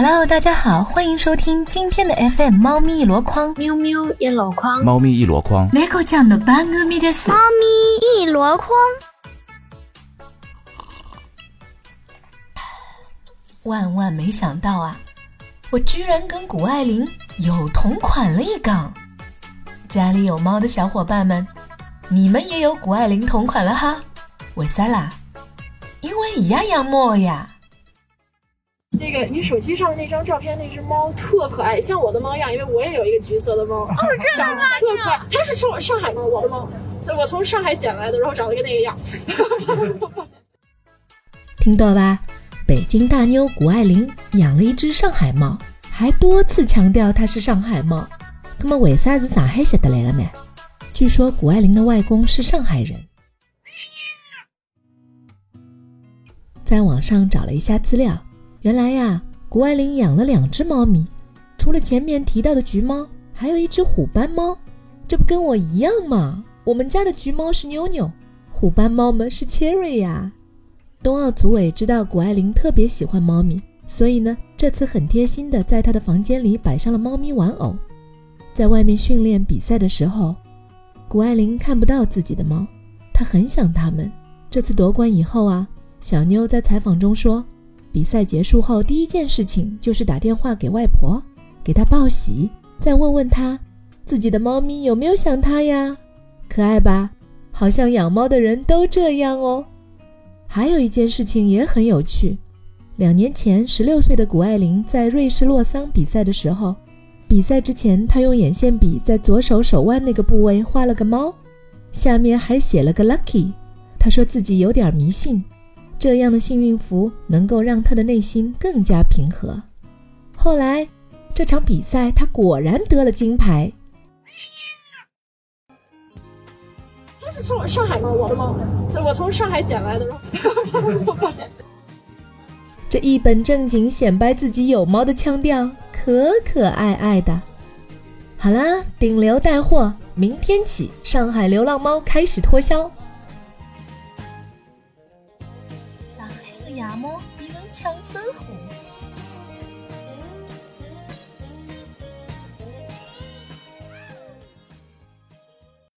Hello， 大家好，欢迎收听今天的 FM 猫咪一箩筐。喵喵一箩筐，猫咪一箩筐。猫ちゃんの番組です。猫咪一箩筐。万万没想到啊，我居然跟谷爱凌有同款了一档。家里有猫的小伙伴们，你们也有谷爱凌同款了哈。我塞啦，因为一样样摸呀。那个你手机上那张照片，那只猫特可爱，像我的猫一样，因为我也有一个橘色的猫。哦，真的吗？特可爱，它是上海猫，我的猫，我从上海捡来的，然后长了个那个样。听到吧？北京大妞谷爱凌养了一只上海猫，还多次强调它是上海猫。那么为啥是上海捡得来的呢？据说谷爱凌的外公是上海人。在网上找了一下资料。原来呀，谷爱凌养了两只猫咪，除了前面提到的橘猫，还有一只虎斑猫。这不跟我一样吗？我们家的橘猫是妞妞，虎斑猫们是 Cherry 呀。冬奥组委知道谷爱凌特别喜欢猫咪，所以呢，这次很贴心的在她的房间里摆上了猫咪玩偶。在外面训练比赛的时候，谷爱凌看不到自己的猫，她很想它们。这次夺冠以后啊，小妞在采访中说，比赛结束后第一件事情就是打电话给外婆，给她报喜，再问问她自己的猫咪有没有想她呀。可爱吧？好像养猫的人都这样哦。还有一件事情也很有趣，2年前16岁的谷爱凌在瑞士洛桑比赛的时候，比赛之前她用眼线笔在左手手腕那个部位画了个猫，下面还写了个 lucky。 她说自己有点迷信，这样的幸运符能够让他的内心更加平和。后来这场比赛他果然得了金牌。他是上海猫，我的猫，我从上海捡来的。这一本正经显摆自己有猫的腔调，可爱的。好啦，顶流带货，明天起上海流浪猫开始脱销。上海的夜猫变成抢手货。